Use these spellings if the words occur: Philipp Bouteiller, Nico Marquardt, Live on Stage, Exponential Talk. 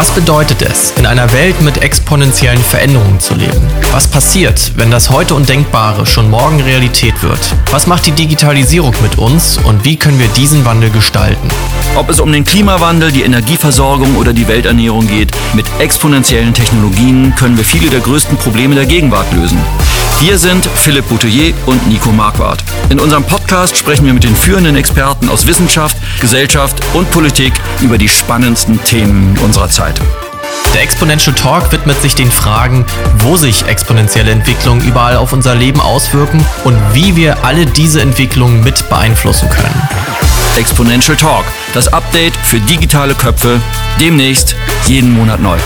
Was bedeutet es, in einer Welt mit exponentiellen Veränderungen zu leben? Was passiert, wenn das heute Undenkbare schon morgen Realität wird? Was macht die Digitalisierung mit uns und wie können wir diesen Wandel gestalten? Ob es um den Klimawandel, die Energieversorgung oder die Welternährung geht, mit exponentiellen Technologien können wir viele der größten Probleme der Gegenwart lösen. Wir sind Philipp Bouteiller und Nico Marquardt. In unserem Podcast sprechen wir mit den führenden Experten aus Wissenschaft, Gesellschaft und Politik über die spannendsten Themen unserer Zeit. Der Exponential Talk widmet sich den Fragen, wo sich exponentielle Entwicklungen überall auf unser Leben auswirken und wie wir alle diese Entwicklungen mit beeinflussen können. Exponential Talk, das Update für digitale Köpfe, demnächst jeden Monat neu.